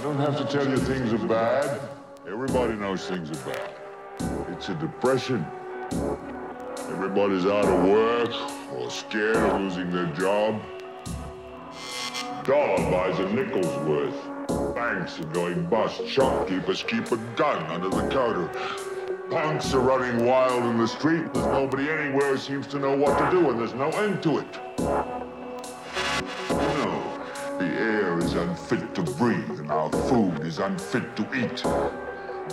I don't have to tell you things are bad. Everybody knows things are bad. It's a depression. Everybody's out of work or scared of losing their job. Dollar buys a nickel's worth. Banks are going bust. Shopkeepers keep a gun under the counter. Punks are running wild in the street. There's nobody anywhere who seems to know what to do, and there's no end to it. You know, the air is unfit to breathe, and our food is unfit to eat.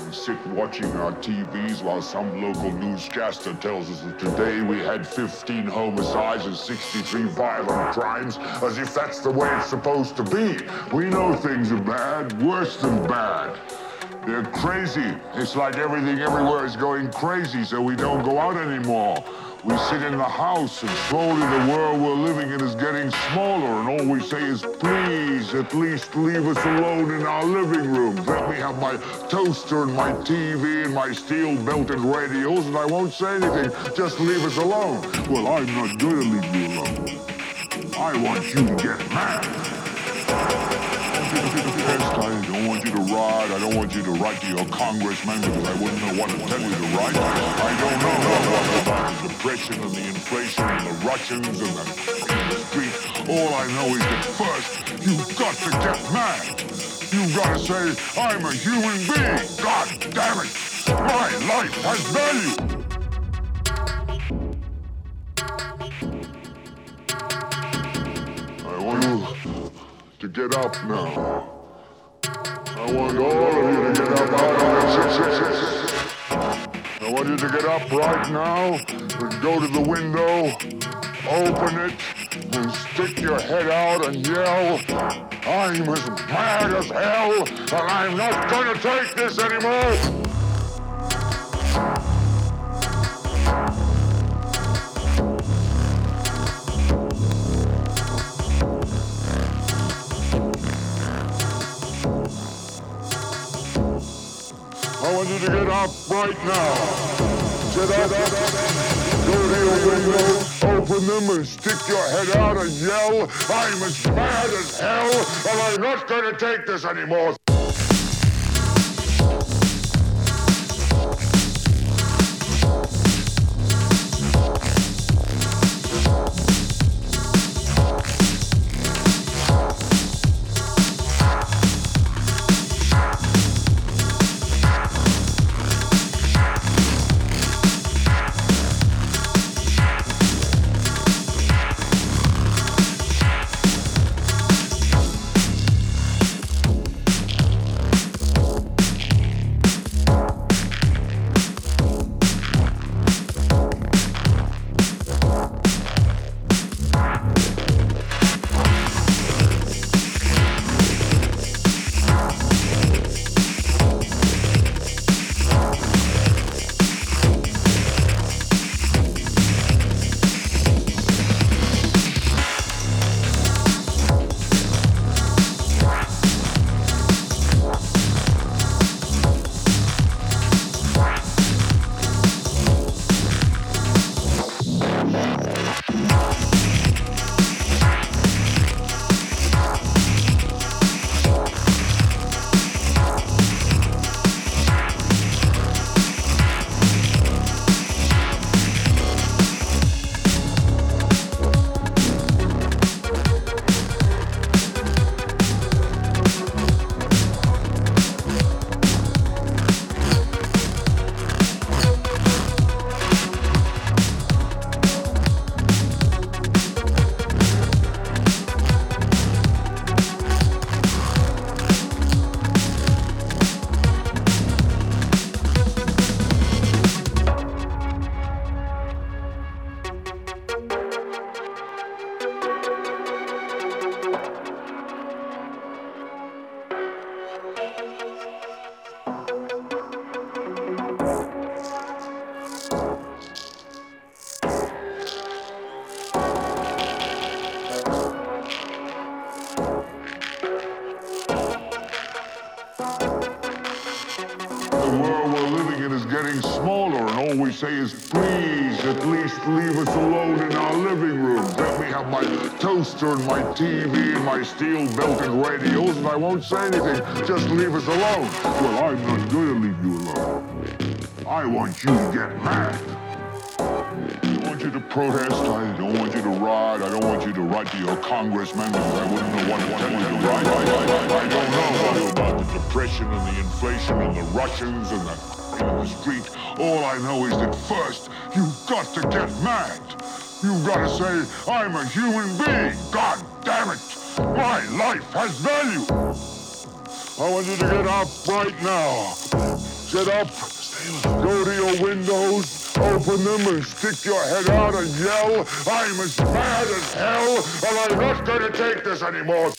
We sit watching our TVs while some local newscaster tells us that today we had 15 homicides and 63 violent crimes, as if that's the way it's supposed to be. We know things are bad, worse than bad. They're crazy. It's like everything everywhere is going crazy, so we don't go out anymore. We sit in the house, and slowly the world we're living in is getting smaller, and all we say is, please, at least leave us alone in our living rooms. Let me have my toaster and my TV and my steel-belted radios, and I won't say anything. Just leave us alone. Well, I'm not gonna leave you alone. I want you to get mad. I don't want you to ride. I don't want you to write to your congressman because I wouldn't know what to tell you to write. I don't know about the depression and the inflation and the Russians and the street. All I know is that first, you've got to get mad. You've got to say, I'm a human being. God damn it. My life has value. I want you to get up now. I want all of you to get up out of this. I want you to get up right now and go to the window, open it, and stick your head out and yell, I'm as mad as hell, and I'm not going to take this anymore! I want you to get up right now. Get up, go to your window, open them and stick your head out and yell, I'm as mad as hell and I'm not going to take this anymore. we say is, please at least leave us alone in our living rooms. Let me have my toaster and my TV and my steel-belted radios, and I won't say anything. Just leave us alone. Well, I'm not going to leave you alone. I want you to get mad. I don't want you to protest. I don't want you to riot. I don't want you to write to your congressman because I wouldn't know what to write. I don't know about the depression and the inflation and the Russians and the... in the street. All I know is that first, you've got to get mad. You've got to say, I'm a human being. God damn it. My life has value. I want you to get up right now. Get up, go to your windows, open them and stick your head out and yell, I'm as mad as hell and I'm not going to take this anymore.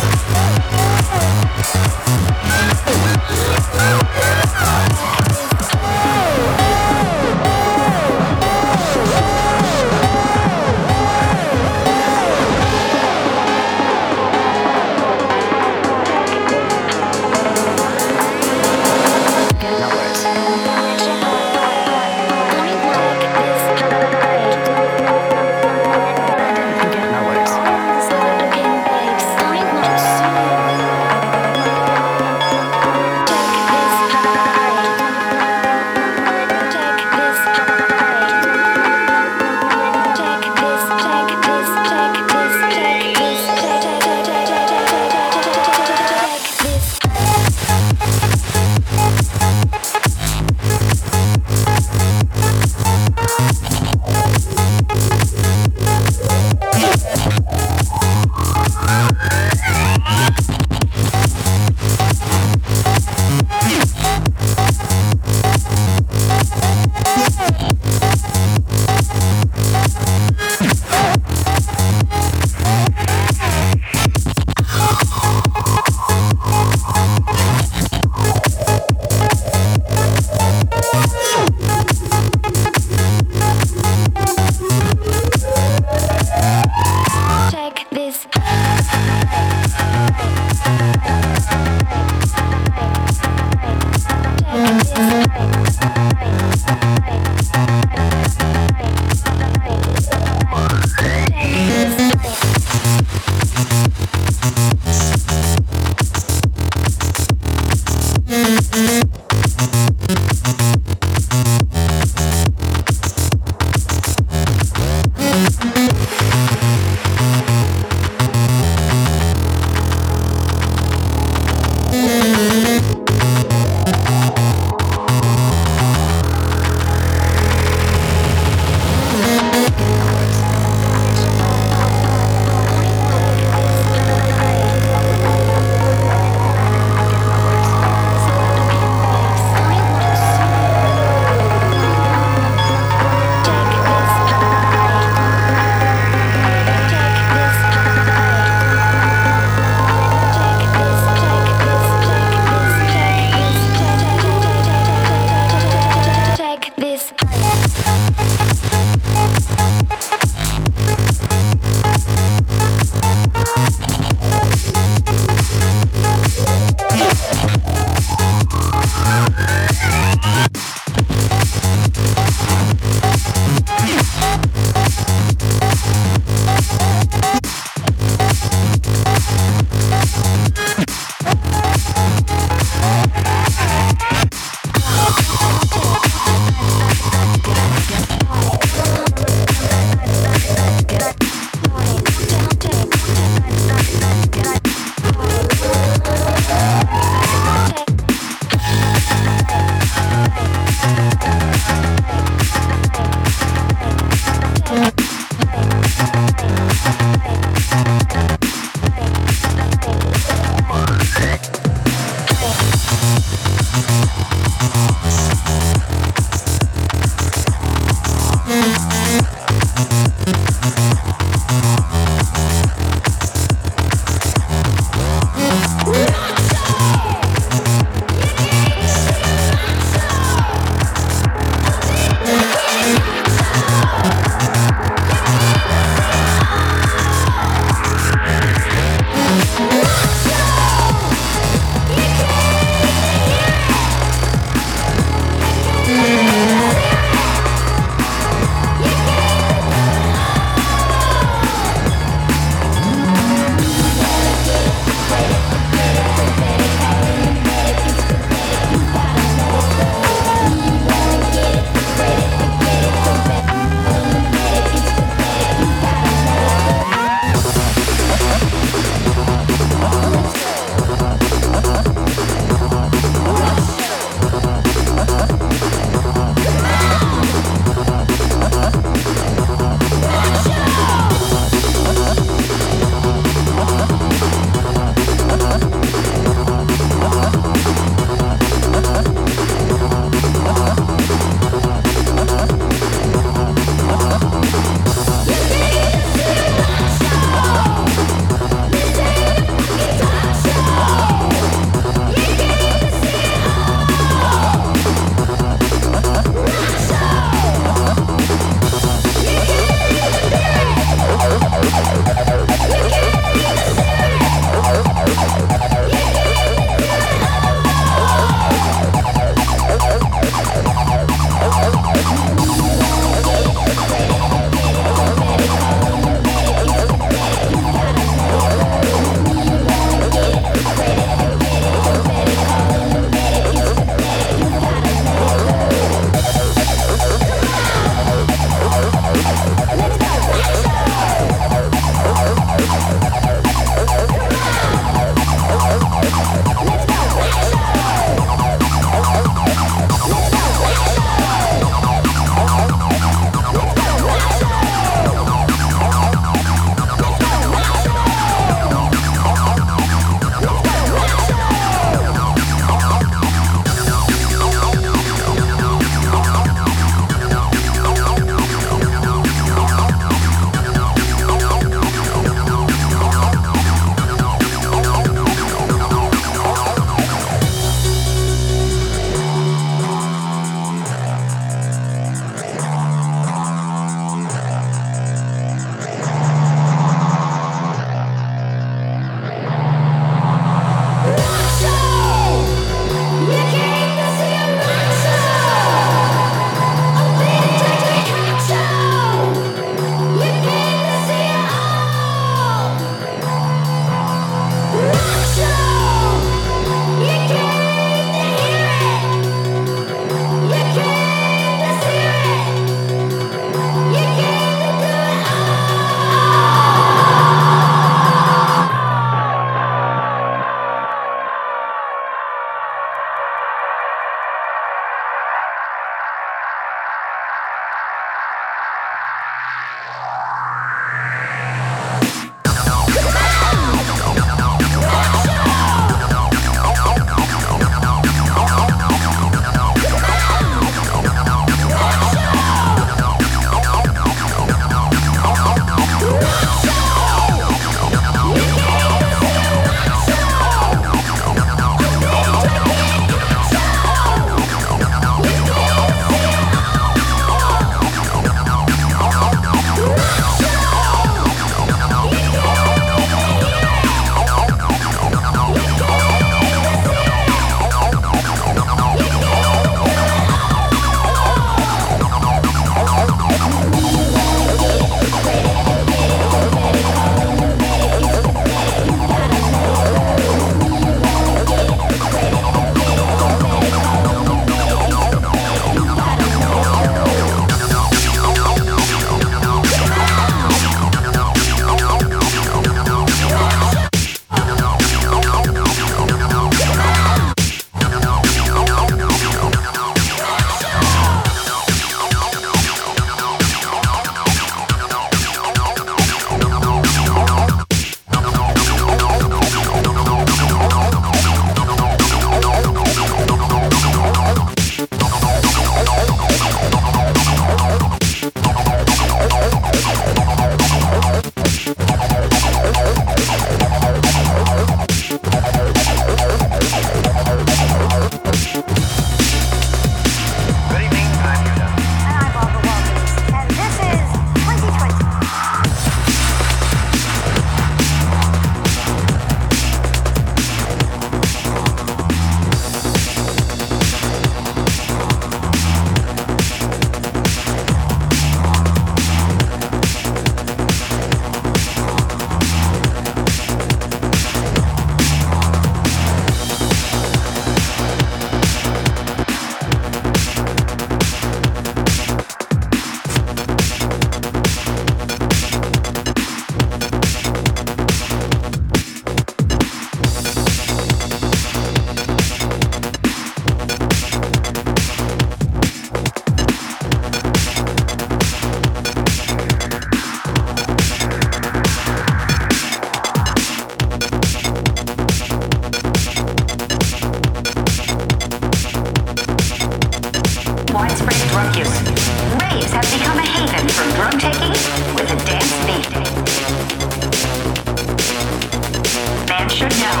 and should know.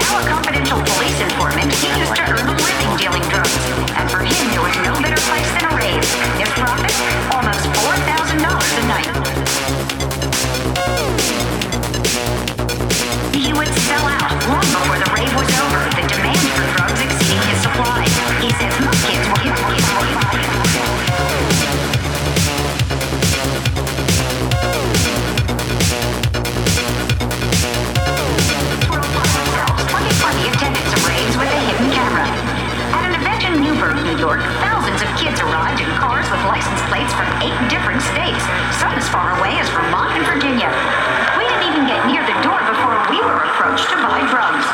Now a confidential police informant, he used to earn a living dealing drugs. And for him, there was no better place than a rave. His profit, almost $4,000 a night. He would sell out long before the rave was over, the demand for drugs exceeding his supply. He says most kids will hit York, thousands of kids arrived in cars with license plates from 8 different states, some as far away as Vermont and Virginia. We didn't even get near the door before we were approached to buy drugs.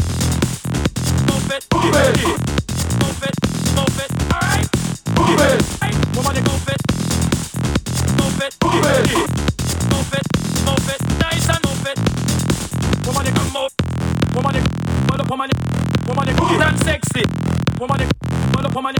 Come on,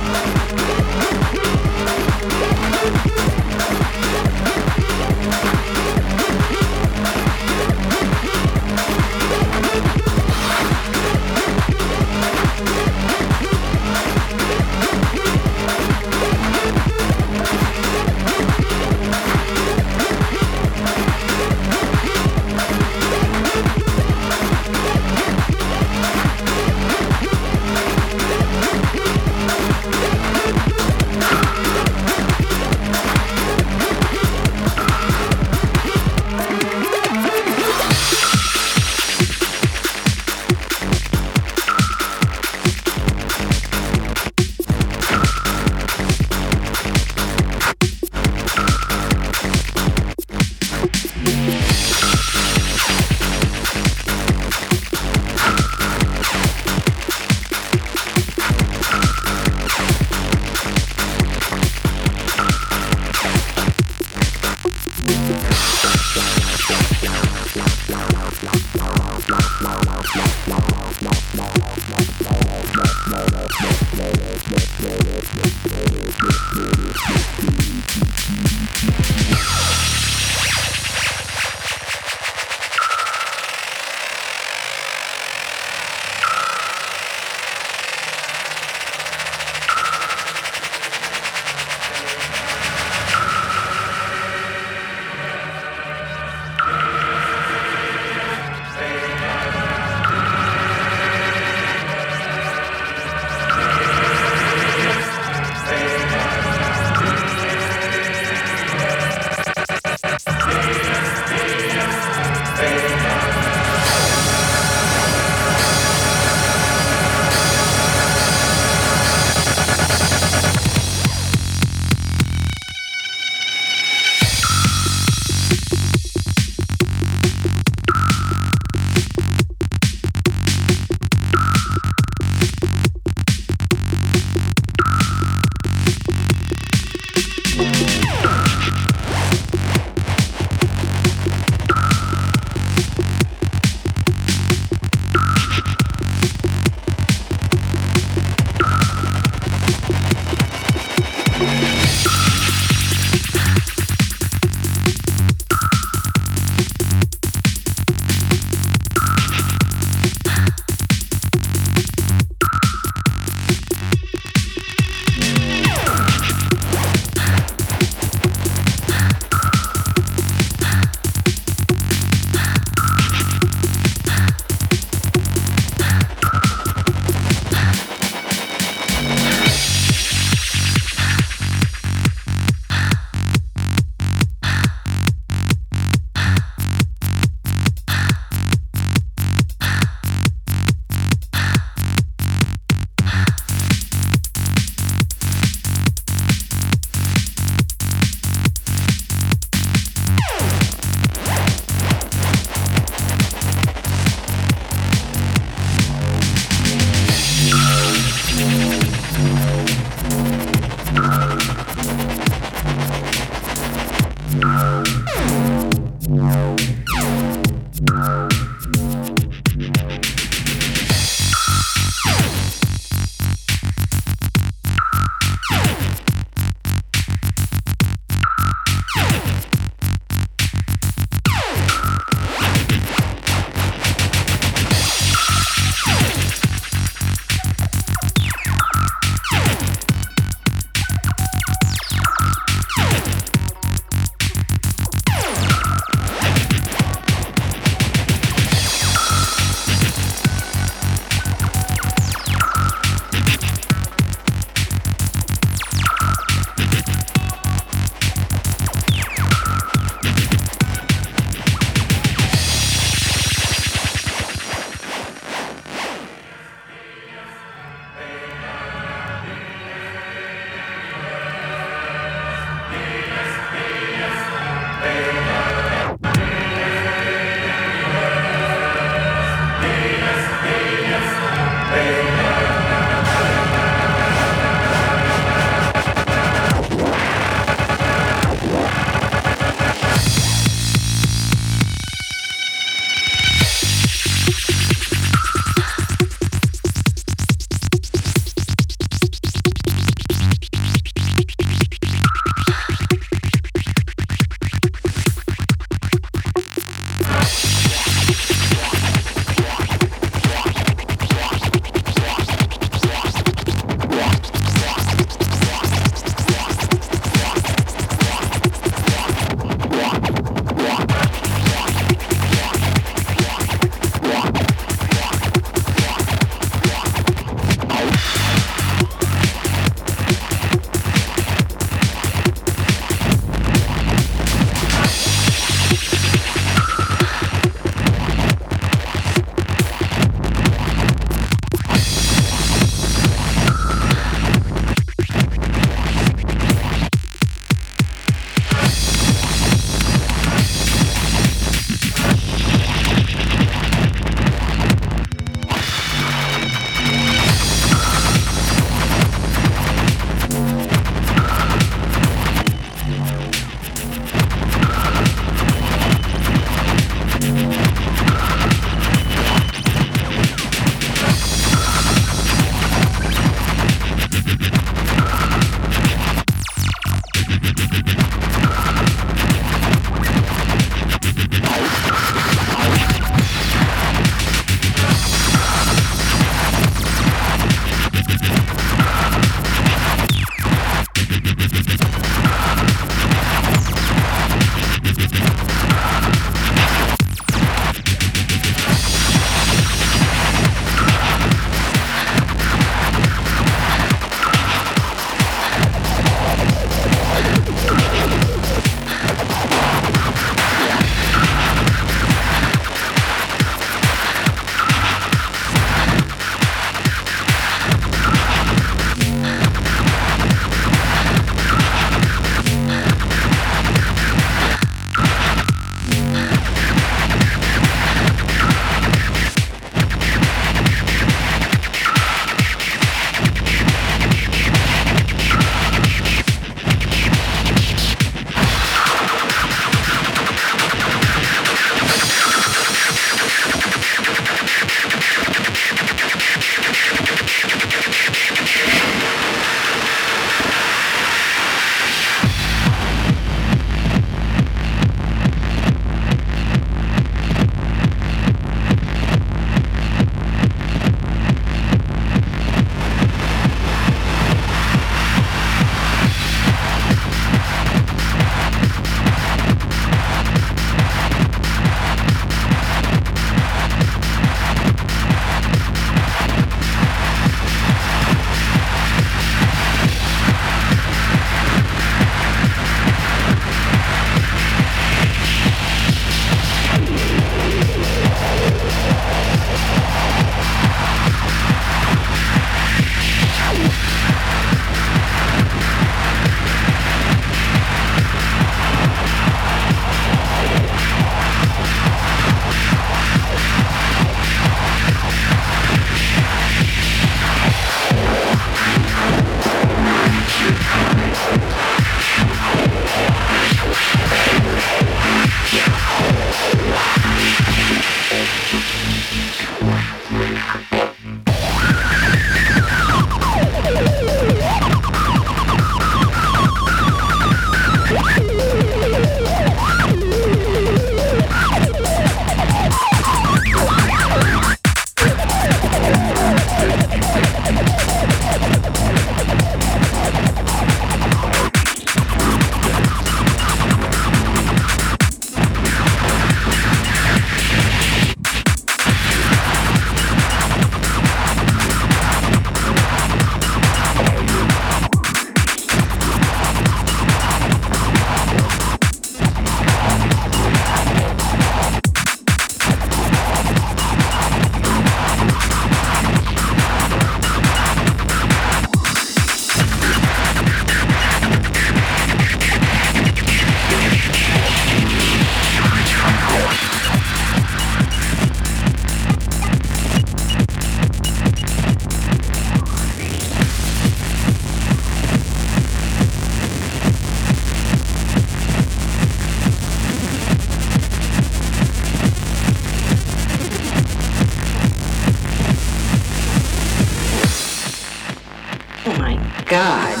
Oh my God. You're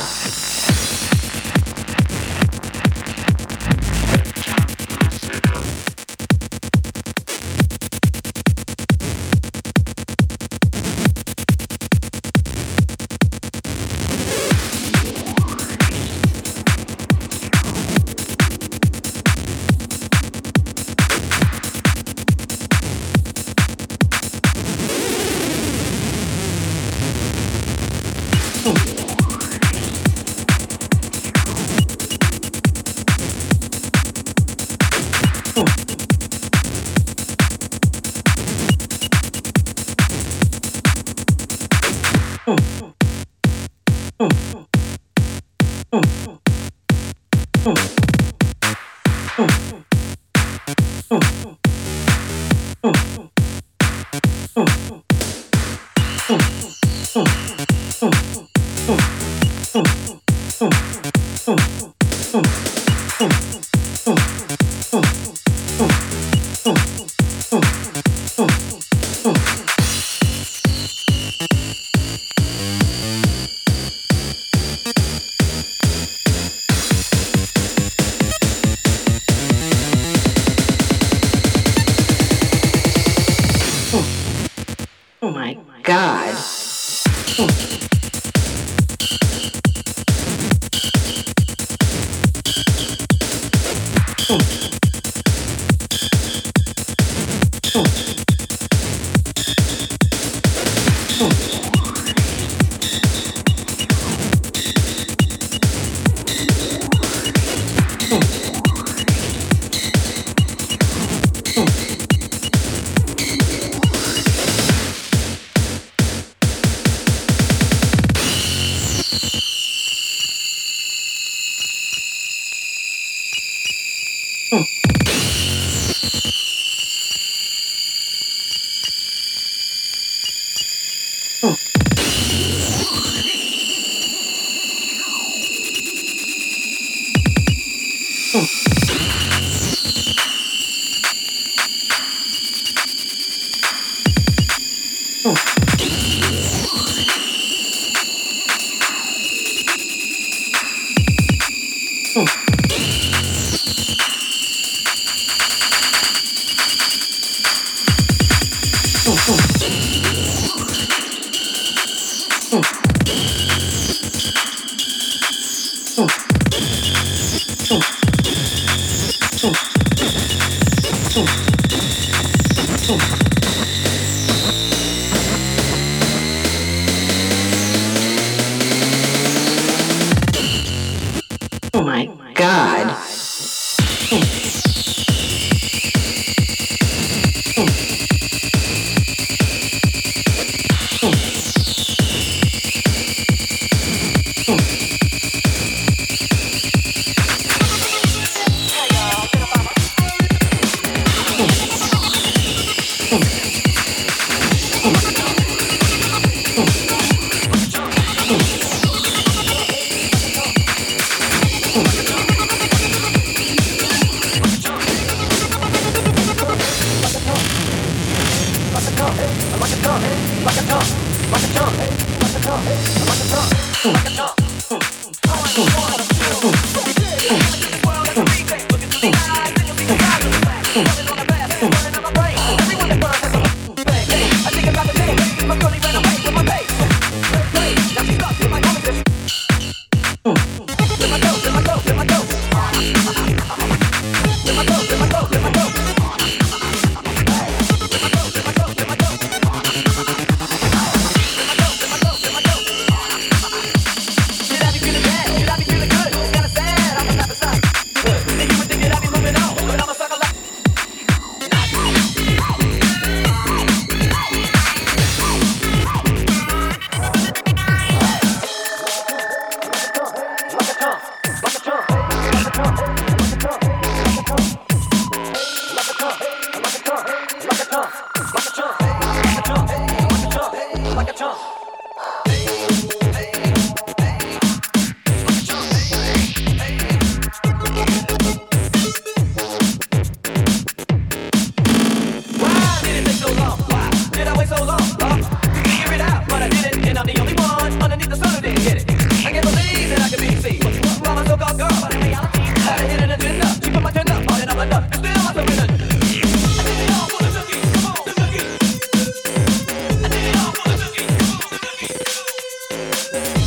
No.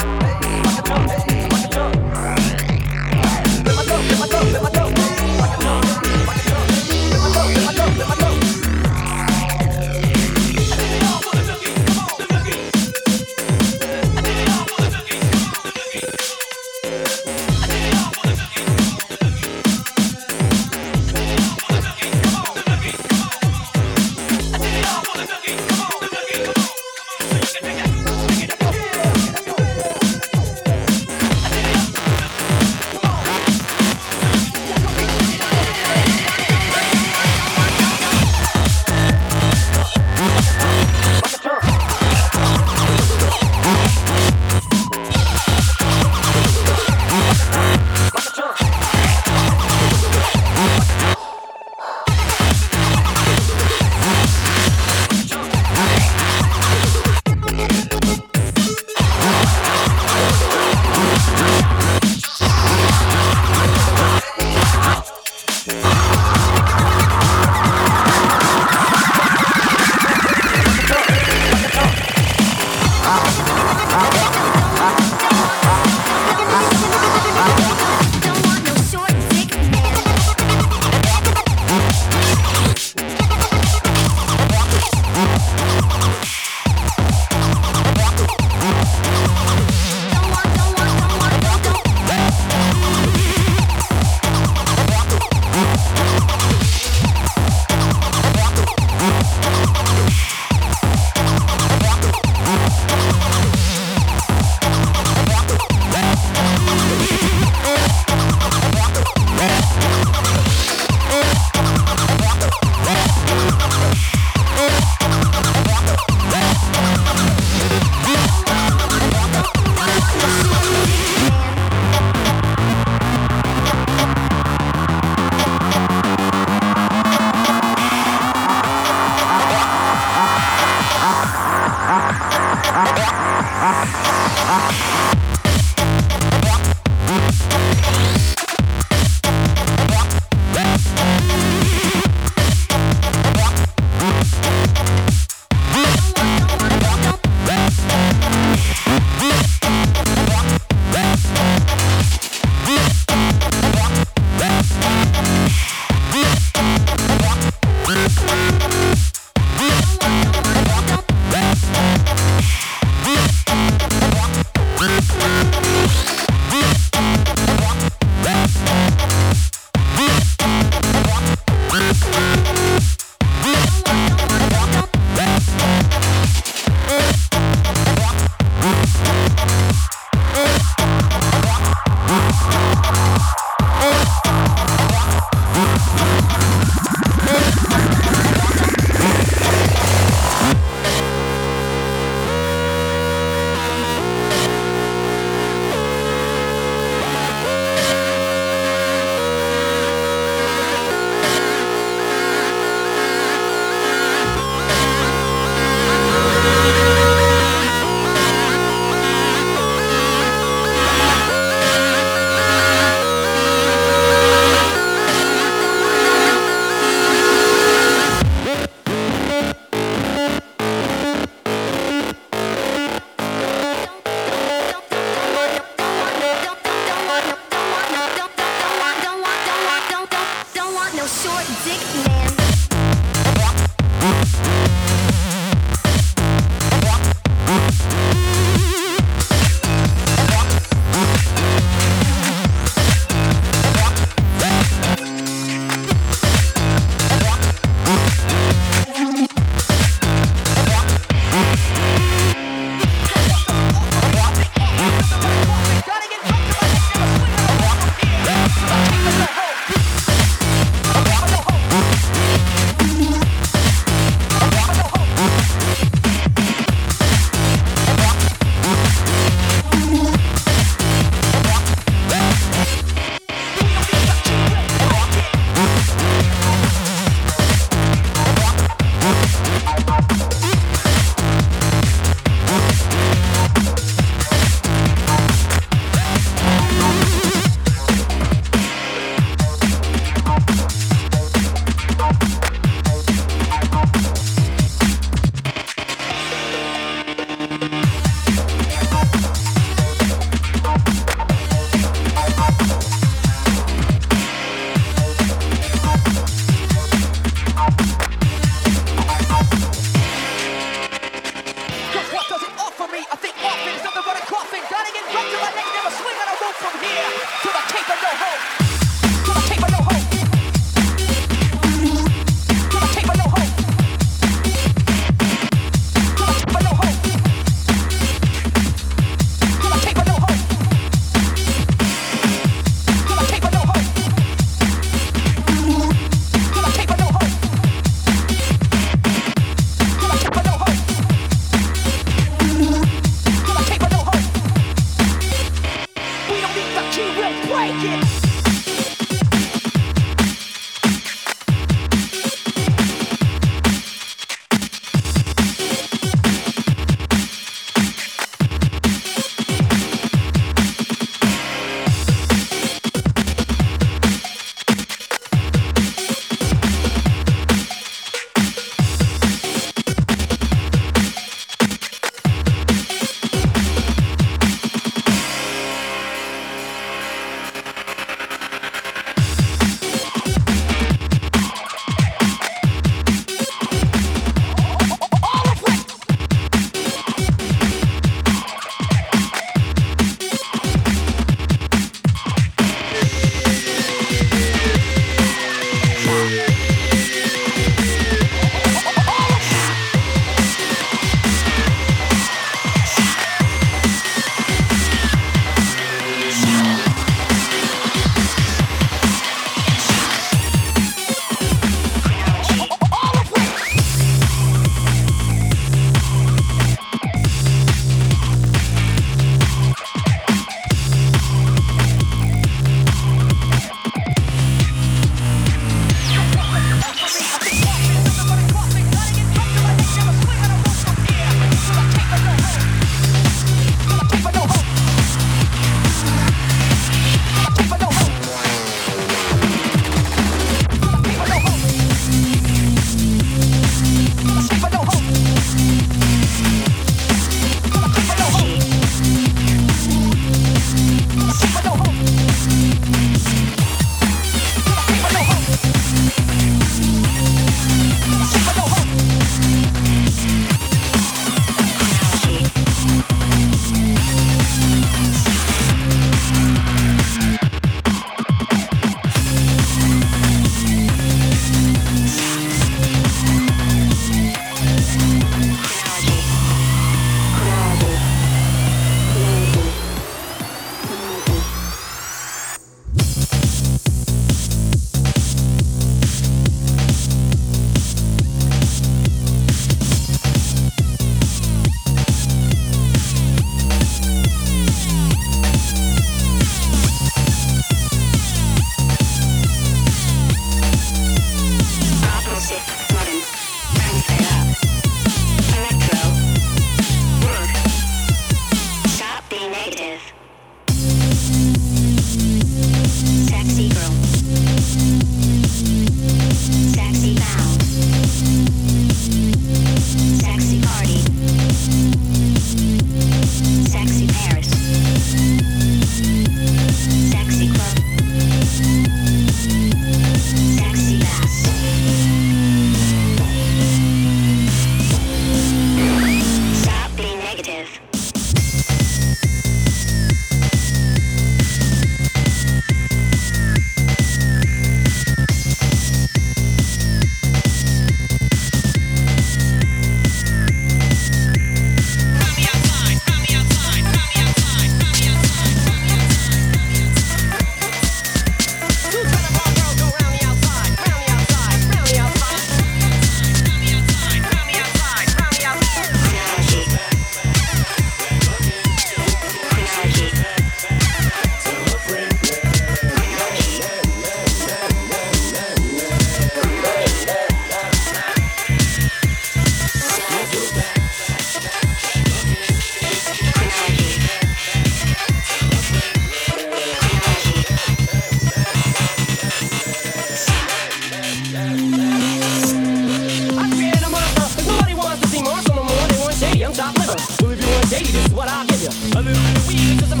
It's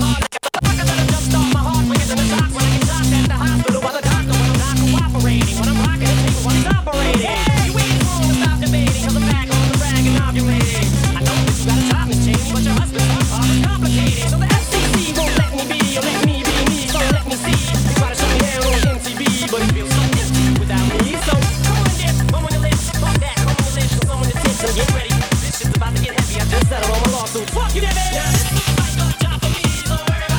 about to get heavy, I just settled on my lawsuit. Fuck you, damn it! Fight on top of me, the word.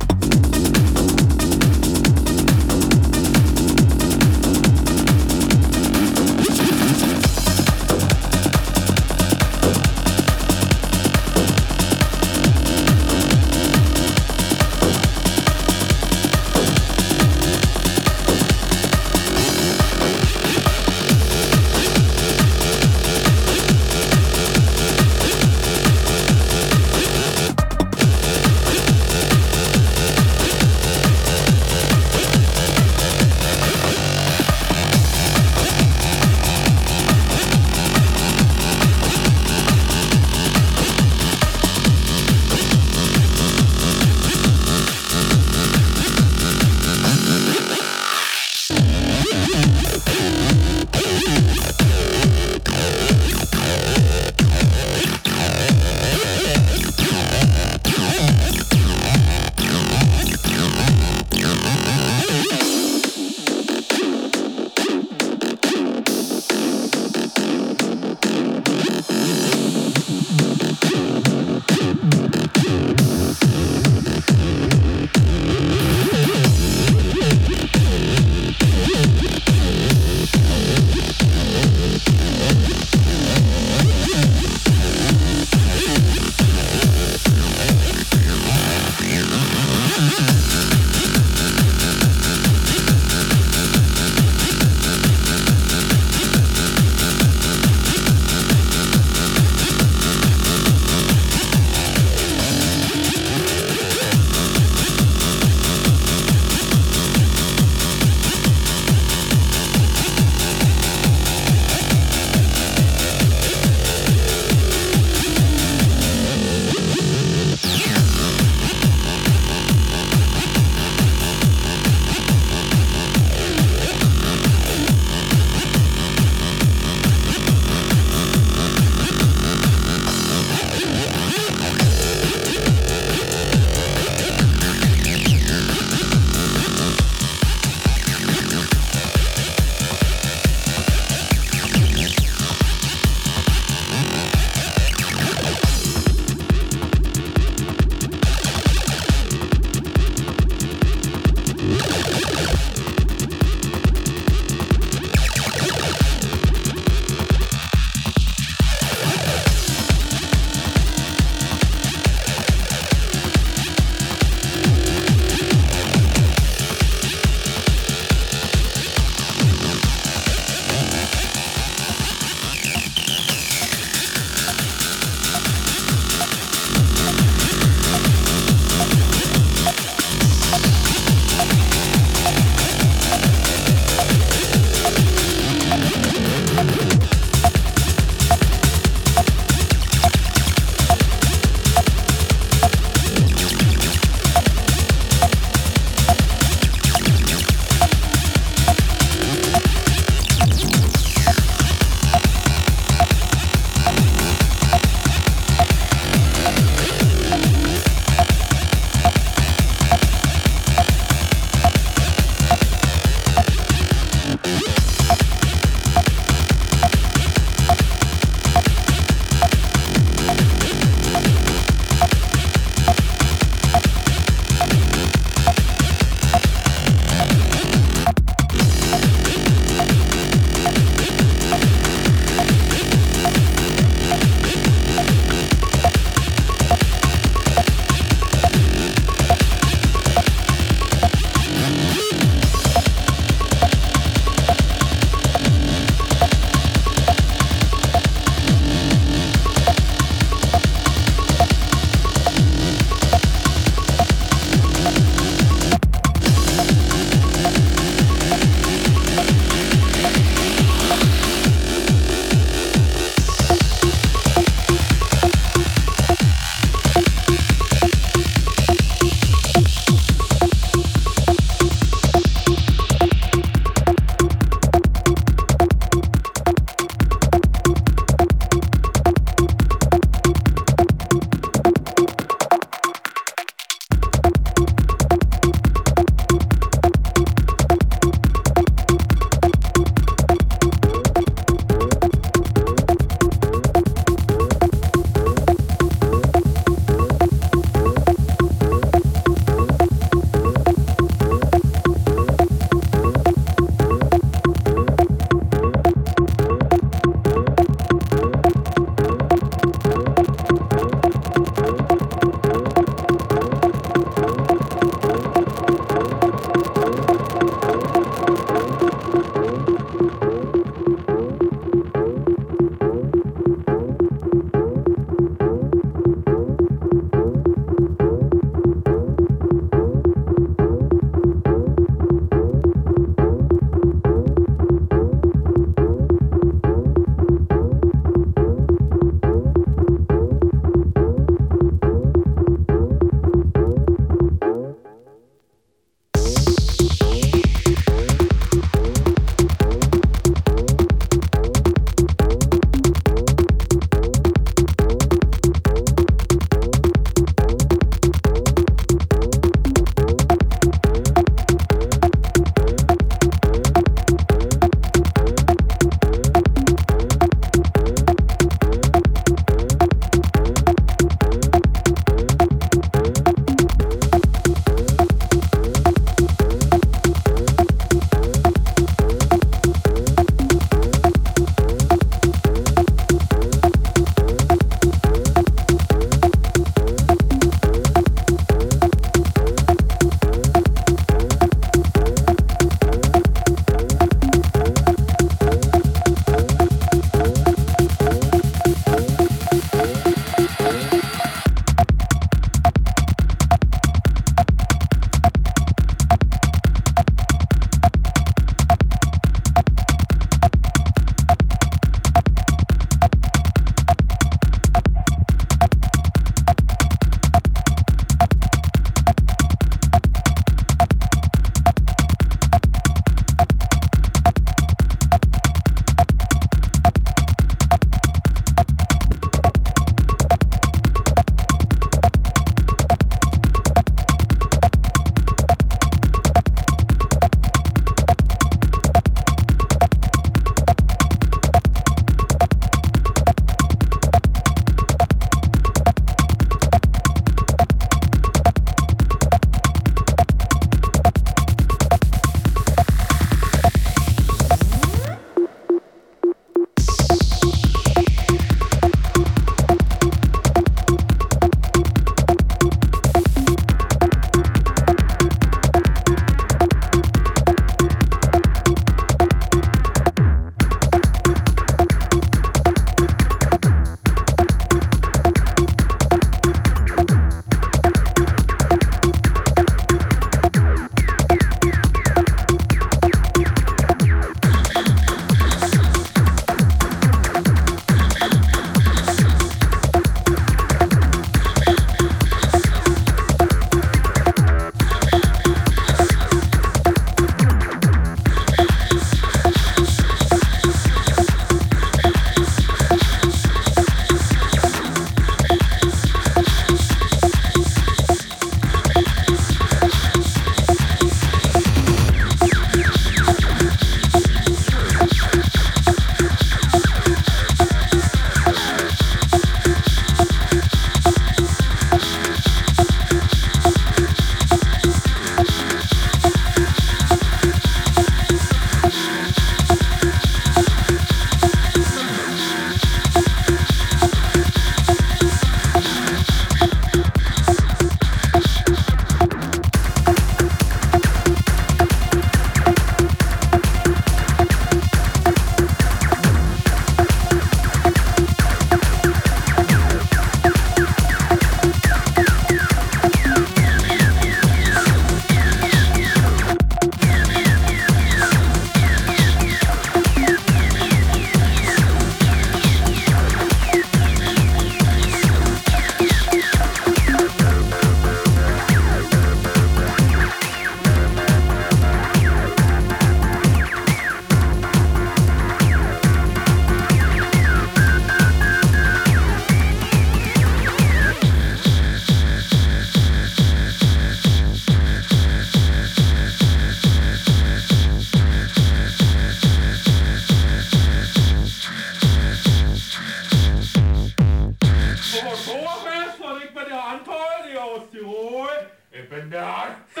Ik ben de hardste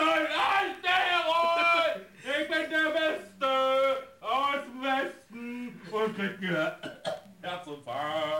uit Nederland! Ik ben de beste uit het Westen! Dat is een vaart!